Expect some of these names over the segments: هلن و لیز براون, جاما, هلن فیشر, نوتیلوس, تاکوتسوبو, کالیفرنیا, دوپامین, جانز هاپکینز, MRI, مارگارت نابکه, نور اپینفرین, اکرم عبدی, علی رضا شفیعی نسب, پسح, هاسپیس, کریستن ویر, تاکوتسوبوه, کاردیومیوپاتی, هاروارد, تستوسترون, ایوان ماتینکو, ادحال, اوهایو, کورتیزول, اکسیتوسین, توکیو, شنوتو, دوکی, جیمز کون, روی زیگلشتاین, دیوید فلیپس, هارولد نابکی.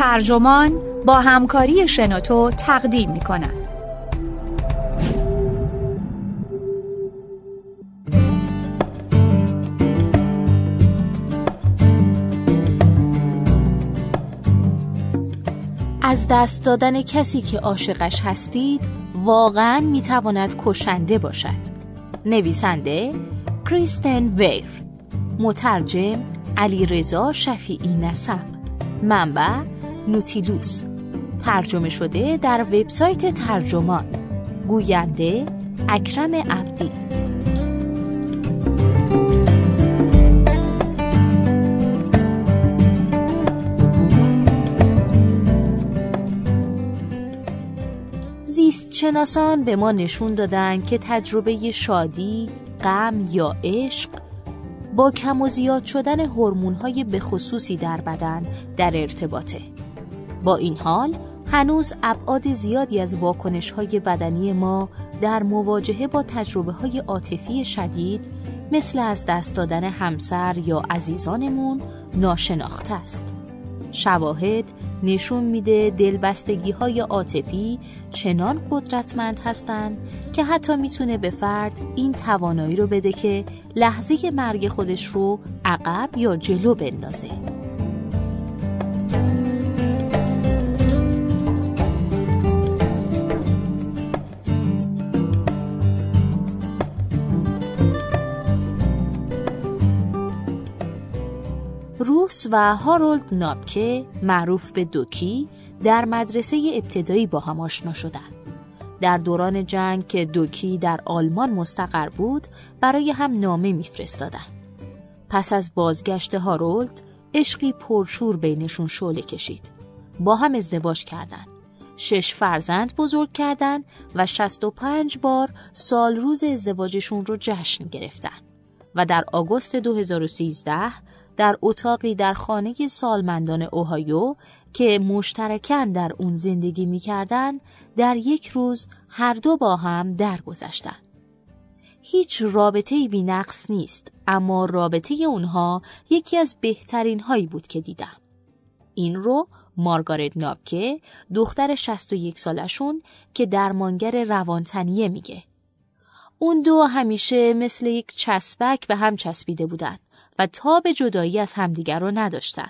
ترجمان با همکاری شنوتو تقدیم می‌کند. از دست دادن کسی که عاشقش هستید واقعاً می‌تواند کشنده باشد. نویسنده کریستن ویر، مترجم علی رضا شفیعی نسب، منبع نوتیلوس، ترجمه شده در وبسایت ترجمان، گوینده اکرم عبدی. زیستشناسان به ما نشون دادن که تجربه شادی، غم یا عشق با کم و زیاد شدن هورمون‌های بخصوصی در بدن در ارتباطه. با این حال هنوز ابعاد زیادی از واکنش‌های بدنی ما در مواجهه با تجربه‌های عاطفی شدید مثل از دست دادن همسر یا عزیزانمون ناشناخته است. شواهد نشون میده دلبستگی‌های عاطفی چنان قدرتمند هستن که حتی میتونه به فرد این توانایی رو بده که لحظه مرگ خودش رو عقب یا جلو بندازه. روس و هارولد نابکه معروف به دوکی در مدرسه ابتدایی با هم آشنا شدند. در دوران جنگ که دوکی در آلمان مستقر بود برای هم نامه میفرستادند. پس از بازگشت هارولد عشقی پرشور بینشون شعله کشید. با هم ازدواج کردند. 6 فرزند بزرگ کردند و 65 بار سال روز ازدواجشون رو جشن گرفتند و در آگوست 2013 در اتاقی در خانه سالمندان اوهایو که مشترکاً در اون زندگی می‌کردند، در یک روز هر دو با هم درگذشتند. هیچ رابطه‌ای بی‌نقص نیست، اما رابطه اونها یکی از بهترین هایی بود که دیدم. این رو مارگارت نابکه، دختر 61 سالشون که درمانگر روانتنیه میگه. اون دو همیشه مثل یک چسبک به هم چسبیده بودن و تاب جدایی از همدیگر رو نداشتن.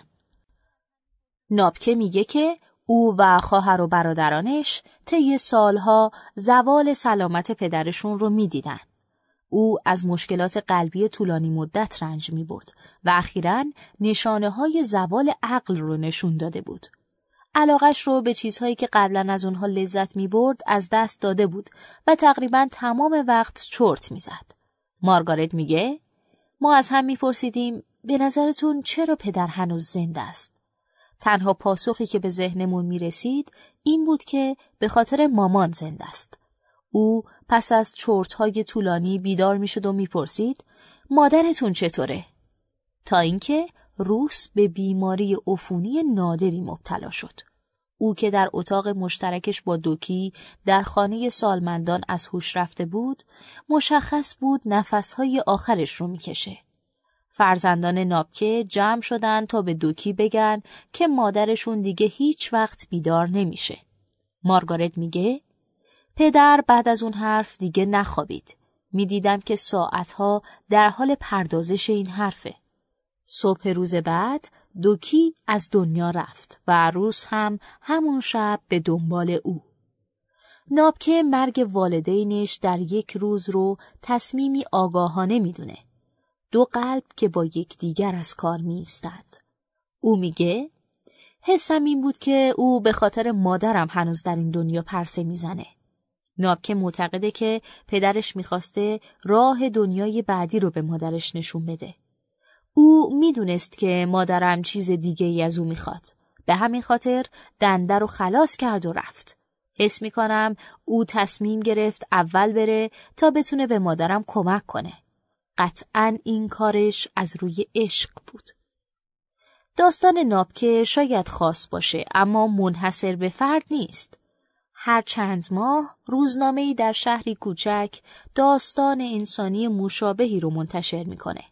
نابکه میگه که او و خواهر و برادرانش طی سالها زوال سلامت پدرشون رو میدیدن. او از مشکلات قلبی طولانی مدت رنج میبرد و اخیراً نشانه های زوال عقل رو نشون داده بود. علاقش رو به چیزهایی که قبلا از اونها لذت میبرد از دست داده بود و تقریباً تمام وقت چرت میزد. مارگارت میگه ما از هم میپرسیدیم به نظرتون چرا پدر هنوز زنده است؟ تنها پاسخی که به ذهنمون میرسید این بود که به خاطر مامان زنده است. او پس از چرت‌های طولانی بیدار میشد و میپرسید مادرتون چطوره؟ تا اینکه روس به بیماری عفونی نادری مبتلا شد. او که در اتاق مشترکش با دوکی در خانه سالمندان از هوش رفته بود، مشخص بود نفسهای آخرش رو میکشه. فرزندان نابکه جمع شدن تا به دوکی بگن که مادرشون دیگه هیچ وقت بیدار نمیشه. مارگارت میگه پدر بعد از اون حرف دیگه نخوابید. میدیدم که ساعتها در حال پردازش این حرفه. صبح روز بعد دوکی از دنیا رفت و روس هم همون شب به دنبال او. نابکه مرگ والدینش در یک روز رو تصمیمی آگاهانه میدونه. 2 قلب که با یکدیگر از کار میایستند. او میگه حسم این بود که او به خاطر مادرم هنوز در این دنیا پرسه میزنه. نابکه معتقده که پدرش میخواسته راه دنیای بعدی رو به مادرش نشون بده. او میدونست که مادرم چیز دیگه ای از او میخواد. به همین خاطر دنده رو خلاص کرد و رفت. حس میکنم او تصمیم گرفت اول بره تا بتونه به مادرم کمک کنه. قطعاً این کارش از روی عشق بود. داستان نابکه شاید خاص باشه اما منحصر به فرد نیست. هر چند ماه روزنامه‌ای در شهری کوچک داستان انسانی مشابهی رو منتشر میکنه.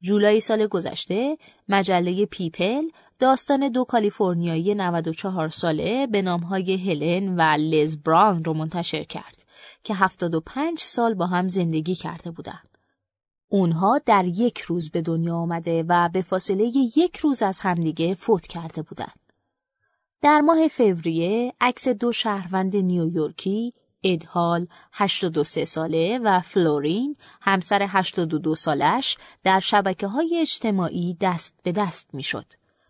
جولای سال گذشته مجله پیپل داستان دو کالیفرنیایی 94 ساله به نامهای هلن و لیز براون رو منتشر کرد که 75 سال با هم زندگی کرده بودند. اونها در یک روز به دنیا آمده و به فاصله یک روز از همدیگه فوت کرده بودند. در ماه فوریه عکس دو شهروند نیویورکی، ادحال 83 ساله و فلورین همسر 82 سالش، در شبکه‌های اجتماعی دست به دست می‌شد.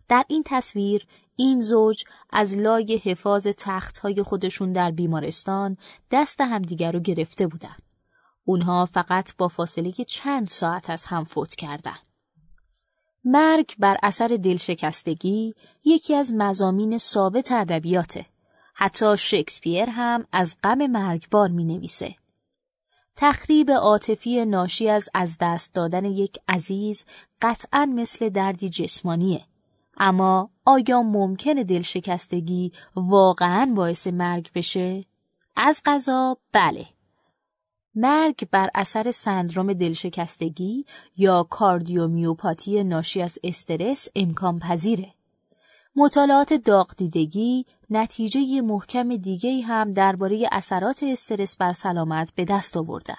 در این تصویر این زوج از لای حفاظ تخت‌های خودشون در بیمارستان دست همدیگر رو گرفته بودند. اونها فقط با فاصله چند ساعت از هم فوت کردند. مرگ بر اثر دلشکستگی یکی از مضامین ثابت ادبیاته. حتی شکسپیر هم از غم مرگبار می نویسه. تخریب عاطفی ناشی از دست دادن یک عزیز قطعاً مثل دردی جسمانیه. اما آیا ممکنه دلشکستگی واقعاً باعث مرگ بشه؟ از قضا بله. مرگ بر اثر سندروم دلشکستگی یا کاردیومیوپاتی ناشی از استرس امکان پذیره. مطالعات داغدیدگی نتیجه محکم دیگه‌ای هم درباره اثرات استرس بر سلامت به دست آوردن.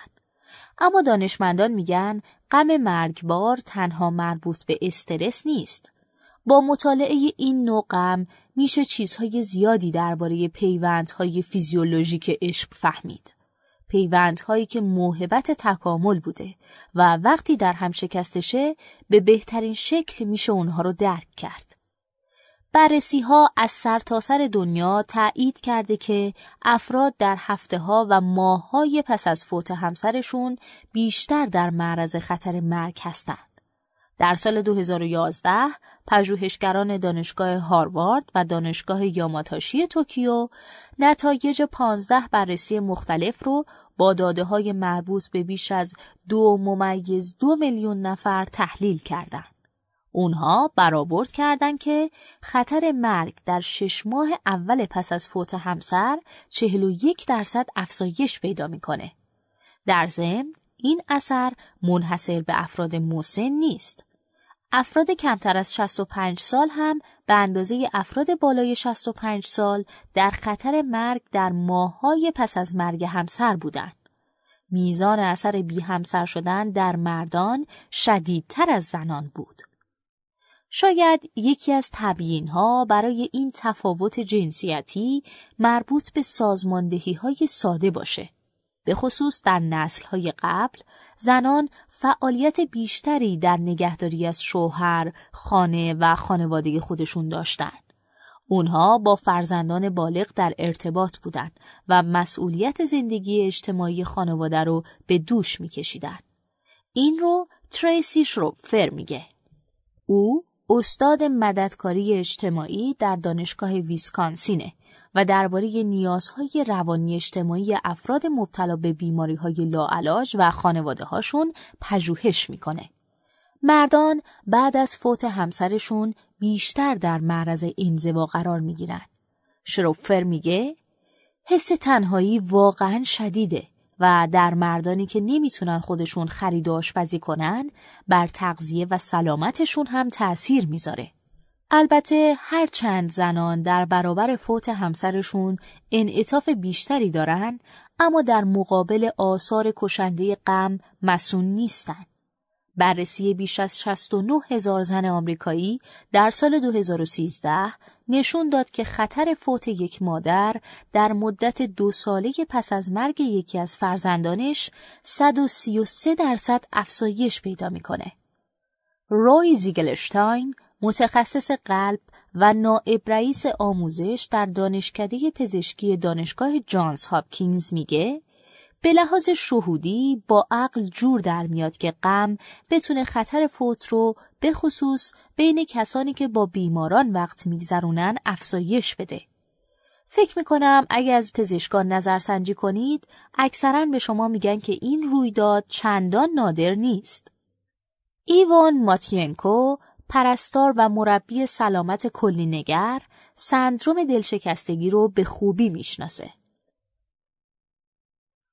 اما دانشمندان میگن غم مرگبار تنها مربوط به استرس نیست. با مطالعه این نوع غم میشه چیزهای زیادی درباره پیوندهای فیزیولوژیک عشق فهمید. پیوندهایی که موهبت تکامل بوده و وقتی در هم شکستشه به بهترین شکل میشه اونها رو درک کرد. بررسی‌ها از سرتاسر دنیا تایید کرده که افراد در هفته‌ها و ماه‌های پس از فوت همسرشون بیشتر در معرض خطر مرگ هستند. در سال 2011 پژوهشگران دانشگاه هاروارد و دانشگاه یاماتاشی توکیو نتایج 15 بررسی مختلف رو با داده‌های مربوط به بیش از 2.2 میلیون نفر تحلیل کردند. اونها برآورد کردند که خطر مرگ در 6 ماه اول پس از فوت همسر 41% افزایش پیدا میکنه. در ضمن این اثر منحصر به افراد مسن نیست. افراد کمتر از 65 سال هم به اندازه افراد بالای 65 سال در خطر مرگ در ماه‌های پس از مرگ همسر بودند. میزان اثر بی همسر شدن در مردان شدیدتر از زنان بود. شاید یکی از تبیین‌ها برای این تفاوت جنسیتی مربوط به سازماندهی‌های ساده باشه. به خصوص در نسل‌های قبل، زنان فعالیت بیشتری در نگهداری از شوهر، خانه و خانواده خودشون داشتند. اونها با فرزندان بالغ در ارتباط بودند و مسئولیت زندگی اجتماعی خانواده رو به دوش می‌کشیدند. این رو تریسی شروف میگه. او استاد مددکاری اجتماعی در دانشگاه ویسکانسینه و درباره نیازهای روانی اجتماعی افراد مبتلا به بیماری‌های لاعلاج و خانواده‌هاشون پژوهش می‌کنه. مردان بعد از فوت همسرشون بیشتر در معرض انزوا قرار می‌گیرن. شروفر میگه حس تنهایی واقعاً شدیده و در مردانی که نمیتونن خودشون خرید و آشپزی کنن بر تغذیه و سلامتشون هم تأثیر میذاره. البته هرچند زنان در برابر فوت همسرشون انعطاف بیشتری دارن، اما در مقابل آثار کشنده غم مسون نیستن. بررسی بیش از 69000 زن آمریکایی در سال 2013 نشون داد که خطر فوت یک مادر در مدت 2 ساله پس از مرگ یکی از فرزندانش 133% افزایش پیدا میکنه. روی زیگلشتاین، متخصص قلب و نائب رئیس آموزش در دانشکده پزشکی دانشگاه جانز هاپکینز میگه به لحاظ شهودی با عقل جور در میاد که غم بتونه خطر فوت رو به خصوص بین کسانی که با بیماران وقت میگذرونن افزایش بده. فکر میکنم اگه از پزشکان نظرسنجی کنید اکثراً به شما میگن که این رویداد چندان نادر نیست. ایوان ماتینکو، پرستار و مربی سلامت کلی نگر، سندروم دلشکستگی رو به خوبی میشناسه.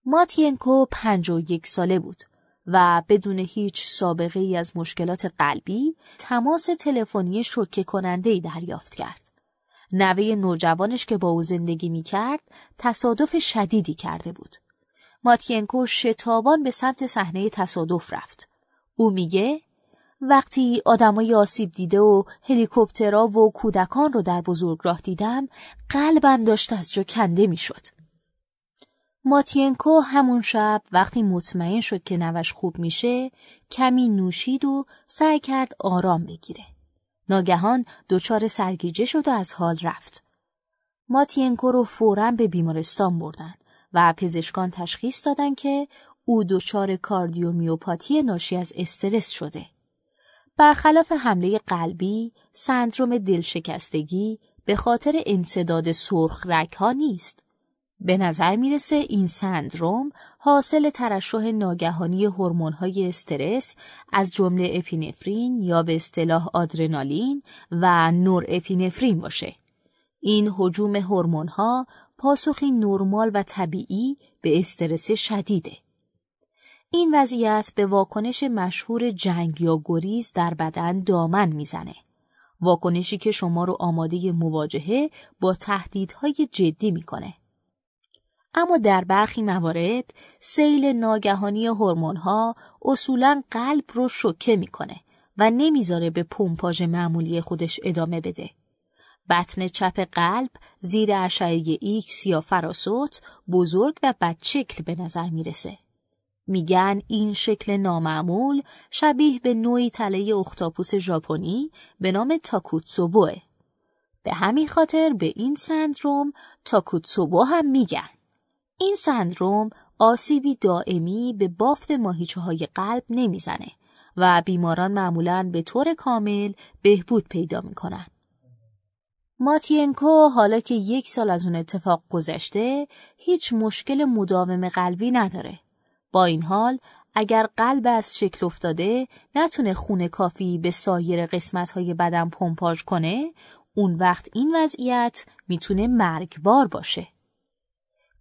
ماتینکو 51 ساله بود و بدون هیچ سابقه ای از مشکلات قلبی تماس تلفنی شوکه کننده‌ای دریافت کرد. نوه نوجوانش که با او زندگی می کرد تصادف شدیدی کرده بود. ماتینکو شتابان به سمت صحنه تصادف رفت. او میگه وقتی آدمای آسیب دیده و هلیکوپترها و کودکان رو در بزرگراه دیدم قلبم داشت از جا کنده میشد. ماتینکو همون شب وقتی مطمئن شد که نوش خوب میشه کمی نوشید و سعی کرد آرام بگیره. ناگهان دچار سرگیجه شد و از حال رفت. ماتینکو رو فوراً به بیمارستان بردن و پزشکان تشخیص دادن که او دچار کاردیومیوپاتی ناشی از استرس شده. برخلاف حمله قلبی، سندروم دلشکستگی به خاطر انسداد سرخ رگ‌ها نیست. به نظر میرسه این سندروم حاصل ترشح ناگهانی هورمون‌های استرس از جمله اپینفرین یا به اصطلاح آدرنالین و نور اپینفرین باشه. این هجوم هورمون‌ها پاسخی نرمال و طبیعی به استرس شدیده. این وضعیت به واکنش مشهور جنگ یا گریز در بدن دامن میزنه. واکنشی که شما رو آماده مواجهه با تهدیدهای جدی میکنه. اما در برخی موارد سیل ناگهانی هورمون‌ها اصولاً قلب رو شوکه میکنه و نمیذاره به پمپاژ معمولی خودش ادامه بده. بطن چپ قلب زیر اشعه ایکس یا فراسوت بزرگ و بدشکل به نظر میرسه. میگن این شکل نامعمول شبیه به نوعی تله اختاپوس ژاپنی به نام تاکوتسوبوه. به همین خاطر به این سندروم تاکوتسوبو هم میگن. این سندروم آسیبی دائمی به بافت ماهیچه‌های قلب نمیزنه و بیماران معمولاً به طور کامل بهبود پیدا میکنن. ماتینکو حالا که 1 سال از اون اتفاق گذشته هیچ مشکل مداوم قلبی نداره. با این حال اگر قلب از شکل افتاده نتونه خون کافی به سایر قسمت‌های بدن پمپاژ کنه، اون وقت این وضعیت میتونه مرگبار باشه.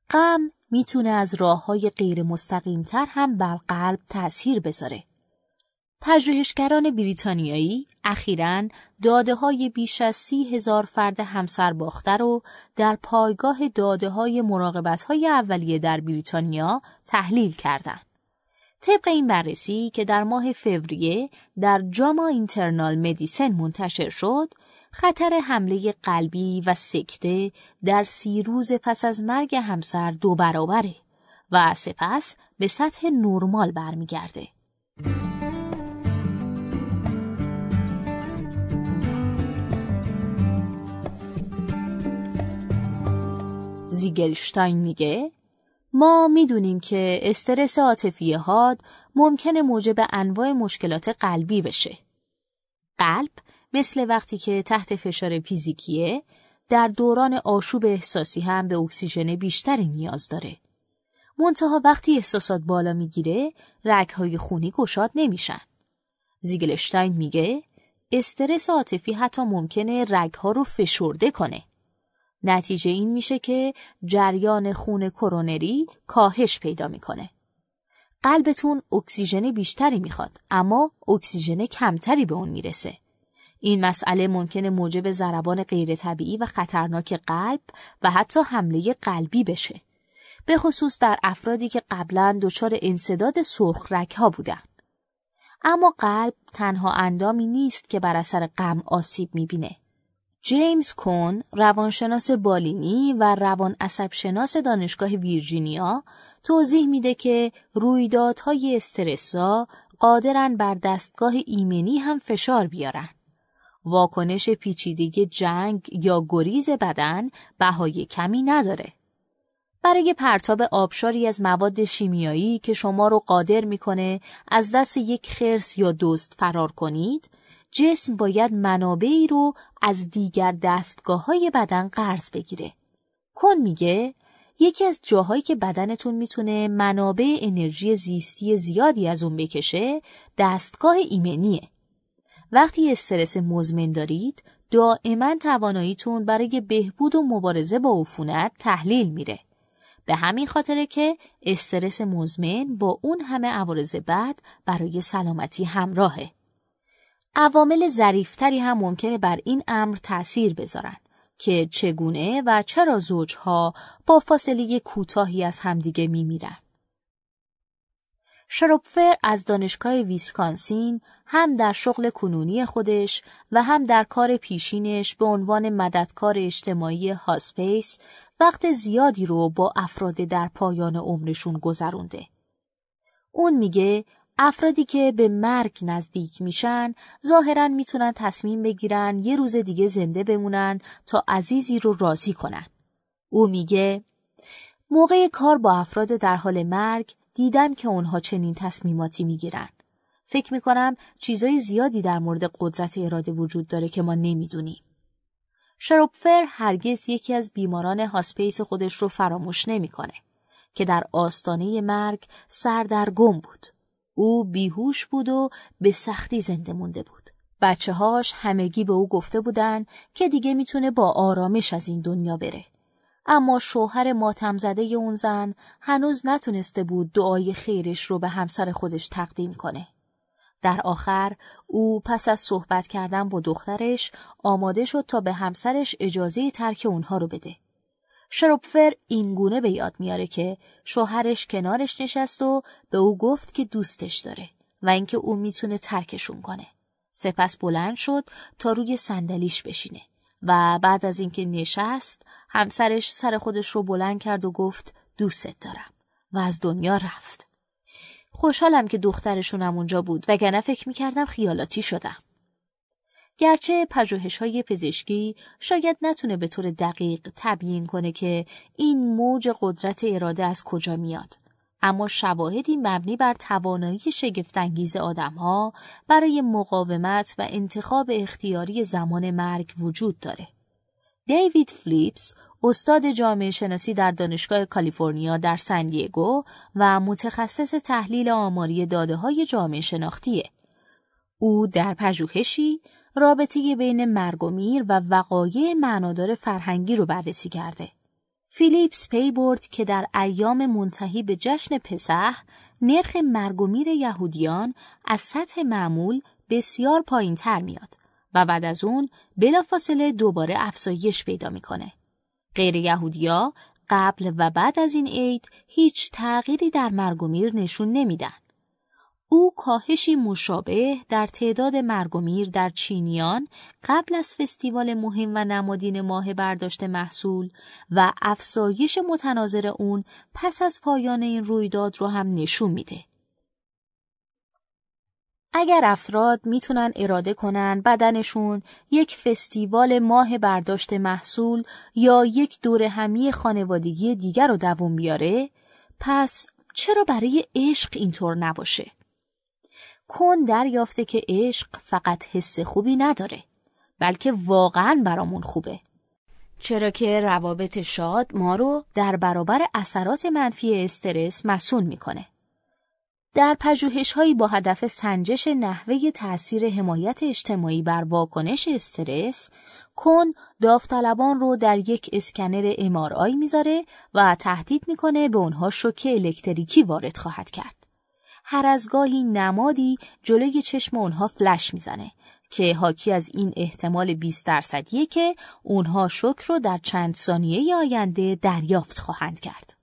غم میتونه از راه‌های غیر مستقیم‌تر هم بر قلب تأثیر بذاره. پژوهشگران بریتانیایی اخیراً داده‌های بیش از 30,000 فرد همسر باخته رو در پایگاه داده‌های مراقبت‌های اولیه در بریتانیا تحلیل کردند. طبق این بررسی که در ماه فوریه در جاما اینترنال مدیسن منتشر شد، خطر حمله قلبی و سکته در 30 روز پس از مرگ همسر 2 برابره و سپس به سطح نرمال برمیگرده. زیگلشتاین میگه ما میدونیم که استرس عاطفی حاد ممکنه موجب انواع مشکلات قلبی بشه. قلب مثل وقتی که تحت فشار فیزیکیه در دوران آشوب احساسی هم به اکسیژن بیشتری نیاز داره. منتها وقتی احساسات بالا میگیره رگ‌های خونی گشاد نمیشن. زیگلشتاین میگه استرس عاطفی حتی ممکنه رگ‌ها رو فشرده کنه. نتیجه این میشه که جریان خون کرونری کاهش پیدا میکنه. قلبتون اکسیژن بیشتری میخواد اما اکسیژن کمتری به اون میرسه. این مسئله ممکنه موجب ضربان غیر طبیعی و خطرناک قلب و حتی حمله قلبی بشه. به خصوص در افرادی که قبلا دچار انسداد سرخ رگ‌ها بودن. اما قلب تنها اندامی نیست که بر اثر غم آسیب میبینه. جیمز کون، روانشناس بالینی و روان عصبشناس دانشگاه ویرجینیا توضیح میده که رویدادهای استرس‌زا قادرن بر دستگاه ایمنی هم فشار بیارن. واکنش پیچیدگی جنگ یا گریز بدن بهای کمی نداره. برای پرتاب آبشاری از مواد شیمیایی که شما رو قادر میکنه از دست یک خرس یا دزد فرار کنید، جسم باید منابعی رو از دیگر دستگاه‌های بدن قرض بگیره. کن میگه یکی از جاهایی که بدنتون میتونه منابع انرژی زیستی زیادی از اون بکشه دستگاه ایمنیه. وقتی استرس مزمن دارید دائما تواناییتون برای بهبود و مبارزه با عفونت تحلیل میره. به همین خاطر که استرس مزمن با اون همه عوارض بد برای سلامتی همراهه. عوامل ظریف‌تری هم ممکنه بر این امر تأثیر بذارن که چگونه و چرا زوجها با فاصله کوتاهی از همدیگه میمیرن. شروپفر از دانشگاه ویسکانسین هم در شغل کنونی خودش و هم در کار پیشینش به عنوان مددکار اجتماعی هاسپیس وقت زیادی رو با افراد در پایان عمرشون گذرونده. اون میگه افرادی که به مرگ نزدیک میشن ظاهراً میتونن تصمیم بگیرن یه روز دیگه زنده بمونن تا عزیزی رو راضی کنن. او میگه موقع کار با افراد در حال مرگ دیدم که اونها چنین تصمیماتی میگیرن. فکر میکنم چیزای زیادی در مورد قدرت اراده وجود داره که ما نمیدونیم. شروپفر هرگز یکی از بیماران هاسپیس خودش رو فراموش نمیکنه که در آستانه مرگ سردرگم بود. او بیهوش بود و به سختی زنده مونده بود. بچه‌هاش همگی به او گفته بودن که دیگه میتونه با آرامش از این دنیا بره. اما شوهر ماتمزده اون زن هنوز نتونسته بود دعای خیرش رو به همسر خودش تقدیم کنه. در آخر او پس از صحبت کردن با دخترش آماده شد تا به همسرش اجازه ترک اونها رو بده. شروپفر اینگونه به یاد میاره که شوهرش کنارش نشست و به او گفت که دوستش داره و اینکه او میتونه ترکشون کنه. سپس بلند شد تا روی صندلیش بشینه و بعد از اینکه نشست همسرش سر خودش رو بلند کرد و گفت دوستت دارم و از دنیا رفت. خوشحالم که دخترشونم اونجا بود وگرنه فکر میکردم خیالاتی شدم. گرچه پژوهش‌های پزشکی شاید نتونه به طور دقیق تبیین کنه که این موج قدرت اراده از کجا میاد، اما شواهدی مبنی بر توانایی شگفت‌انگیز آدم‌ها برای مقاومت و انتخاب اختیاری زمان مرگ وجود داره. دیوید فلیپس، استاد جامعه شناسی در دانشگاه کالیفرنیا در سن دیگو و متخصص تحلیل آماری داده‌های جامعه شناختیه. او در پژوهشی رابطه بین مرگ و میر و وقایع معنادار فرهنگی رو بررسی کرده. فیلیپس پی برد که در ایام منتهی به جشن پسح نرخ مرگ و میر یهودیان از سطح معمول بسیار پایین تر میاد و بعد از اون بلافاصله دوباره افزایش پیدا میکنه. غیر یهودیا قبل و بعد از این عید هیچ تغییری در مرگ و میر نشون نمیدن. او کاهشی مشابه در تعداد مرگ و میر در چینیان قبل از فستیوال مهم و نمادین ماه برداشت محصول و افزایش متناظر اون پس از پایان این رویداد رو هم نشون میده. اگر افراد میتونن اراده کنن بدنشون یک فستیوال ماه برداشت محصول یا یک دوره همی خانوادگی دیگر رو دوام بیاره، پس چرا برای عشق اینطور نباشه؟ کون دریافته که عشق فقط حس خوبی نداره، بلکه واقعاً برامون خوبه، چرا که روابط شاد ما رو در برابر اثرات منفی استرس مسئول میکنه. در پژوهش‌هایی با هدف سنجش نحوه تأثیر حمایت اجتماعی بر واکنش استرس، کون داوطلبان رو در یک اسکنر MRI میذاره و تهدید میکنه به اونها شوک الکتریکی وارد خواهد کرد. هر از گاهی نمادی جلوی چشم اونها فلش میزنه که حاکی از این احتمال 20% که اونها شوک رو در چند ثانیه آینده دریافت خواهند کرد.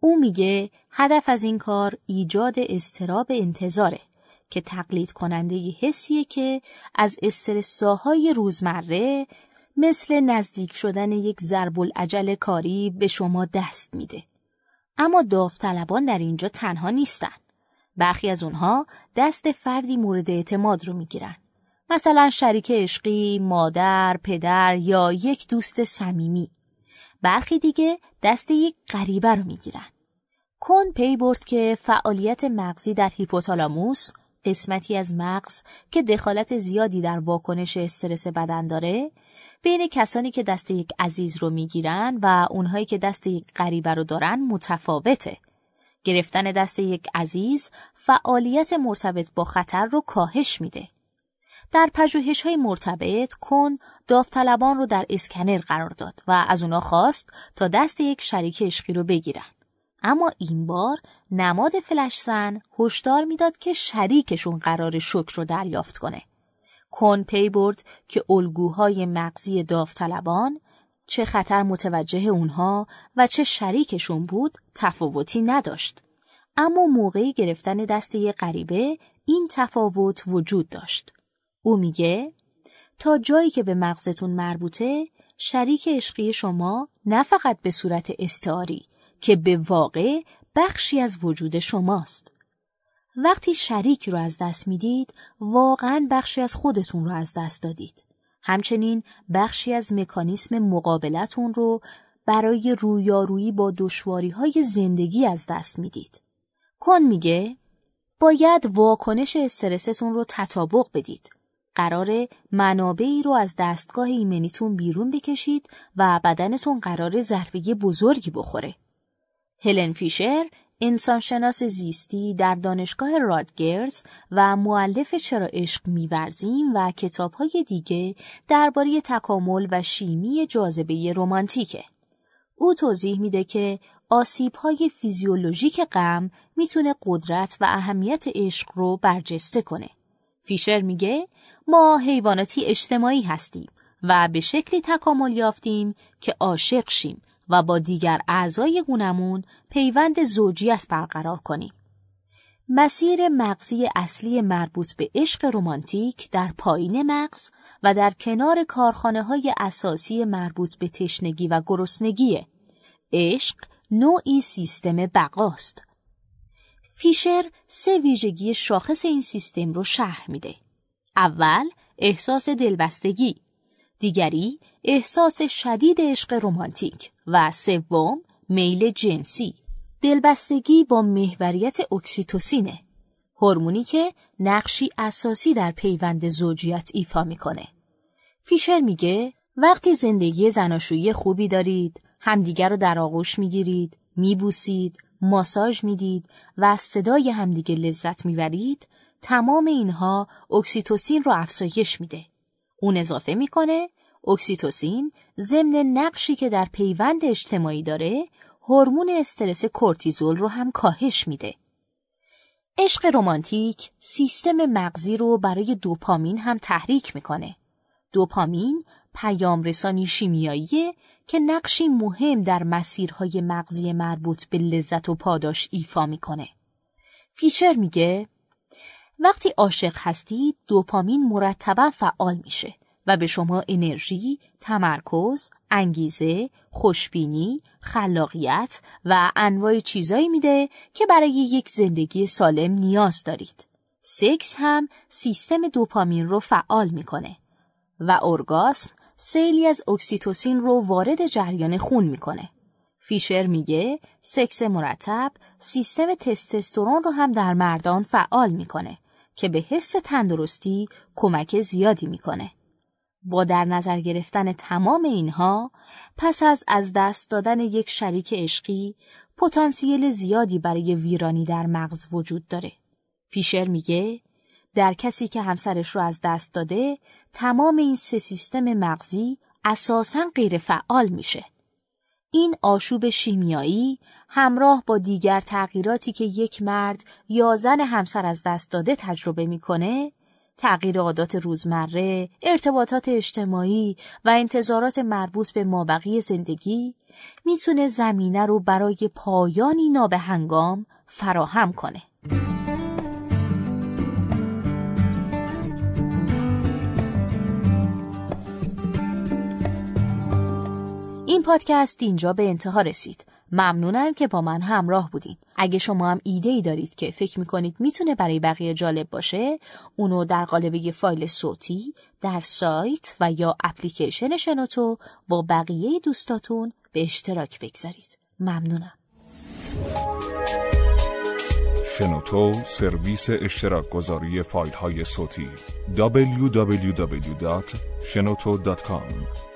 او میگه هدف از این کار ایجاد اضطراب انتظاره که تقلید کننده حسیه که از استرس‌های روزمره مثل نزدیک شدن یک ضرب‌الاجل کاری به شما دست میده. اما داوطلبان در اینجا تنها نیستن. برخی از اونها دست فردی مورد اعتماد رو میگیرن، مثلا شریک عشقی، مادر، پدر یا یک دوست صمیمی. برخی دیگه دست یک غریبه رو میگیرن. کون پی برد که فعالیت مغزی در هیپوتالاموس، قسمتی از مغز که دخالت زیادی در واکنش استرس بدن داره، بین کسانی که دست یک عزیز رو میگیرن و اونهایی که دست یک غریبه رو دارن متفاوته. گرفتن دست یک عزیز فعالیت مرتبط با خطر رو کاهش میده. در پژوهش‌های مرتبط کون داوطلبان رو در اسکنر قرار داد و از اونا خواست تا دست یک شریک عشقی رو بگیرن. اما این بار نماد فلش زن هشدار میداد که شریکشون قرار شوک رو دریافت کنه. کون پی برد که الگوهای مغزی داوطلبان چه خطر متوجه اونها و چه شریکشون بود تفاوتی نداشت. اما موقعی گرفتن دست یه غریبه این تفاوت وجود داشت. او میگه تا جایی که به مغزتون مربوطه شریک عشقی شما نه فقط به صورت استعاری که به واقع بخشی از وجود شماست. وقتی شریک رو از دست میدید واقعاً بخشی از خودتون رو از دست دادید. همچنین بخشی از مکانیسم مقابلتون رو برای رویارویی با دشواری‌های زندگی از دست میدید. کون میگه باید واکنش استرستون رو تطابق بدید. قراره منابعی رو از دستگاه ایمنیتون بیرون بکشید و بدنتون قراره ضربه بزرگی بخوره. هلن فیشر، انسانشناس زیستی در دانشگاه رادگرز و مؤلف چرا عشق می‌ورزیم و کتاب‌های دیگه درباره تکامل و شیمی جاذبه رمانتیکه. او توضیح میده که آسیب‌های فیزیولوژیک غم میتونه قدرت و اهمیت عشق رو برجسته کنه. فیشر میگه ما حیواناتی اجتماعی هستیم و به شکلی تکامل یافتیم که عاشق شیم و با دیگر اعضای گونمون پیوند زوجیت برقرار کنیم. مسیر مغزی اصلی مربوط به عشق رمانتیک در پایین مغز و در کنار کارخانه‌های اساسی مربوط به تشنگی و گرسنگیه. عشق نوعی سیستم بقاست. فیشر سه ویژگی شاخص این سیستم رو شرح میده. اول، احساس دلبستگی. دیگری، احساس شدید عشق رمانتیک و سوم، میل جنسی. دلبستگی با محوریت اکسیتوسینه، هورمونی که نقشی اساسی در پیوند زوجیت ایفا میکنه. فیشر میگه وقتی زندگی زناشویی خوبی دارید، همدیگر رو در آغوش میگیرید، میبوسید، ماساژ میدید و از صدای همدیگه لذت میبرید، تمام اینها اکسیتوسین رو افزایش میده. اون اضافه میکنه اکسیتوسین ضمن نقشی که در پیوند اجتماعی داره، هورمون استرس کورتیزول رو هم کاهش میده. عشق رمانتیک سیستم مغزی رو برای دوپامین هم تحریک میکنه. دوپامین پیام رسانی شیمیاییه که نقشی مهم در مسیرهای مغزی مربوط به لذت و پاداش ایفا میکنه. فیشر میگه وقتی عاشق هستید دوپامین مرتبا فعال میشه و به شما انرژی، تمرکز، انگیزه، خوشبینی، خلاقیت و انواع چیزایی میده که برای یک زندگی سالم نیاز دارید. سکس هم سیستم دوپامین رو فعال میکنه و اورگاسم سیلی از اکسیتوسین رو وارد جریان خون میکنه. فیشر میگه سکس مرتب سیستم تستوسترون رو هم در مردان فعال میکنه که به حس تندرستی کمک زیادی میکنه. با در نظر گرفتن تمام اینها، پس از دست دادن یک شریک عشقی، پتانسیل زیادی برای ویرانی در مغز وجود داره. فیشر میگه در کسی که همسرش رو از دست داده، تمام این سه سیستم مغزی اساساً غیر فعال میشه. این آشوب شیمیایی همراه با دیگر تغییراتی که یک مرد یا زن همسر از دست داده تجربه میکنه، تغییر عادات روزمره، ارتباطات اجتماعی و انتظارات مربوط به مابقی زندگی، میتونه زمینه رو برای پایانی نابهنگام فراهم کنه. این پادکست اینجا به انتها رسید. ممنونم که با من همراه بودین. اگه شما هم ایده‌ای دارید که فکر می‌کنید میتونه برای بقیه جالب باشه، اونو در قالب یه فایل صوتی در سایت و یا اپلیکیشن شنوتو با بقیه دوستاتون به اشتراک بگذارید. ممنونم. شنوتو سرویس اشتراک‌گذاری فایل‌های صوتی www.shenoto.com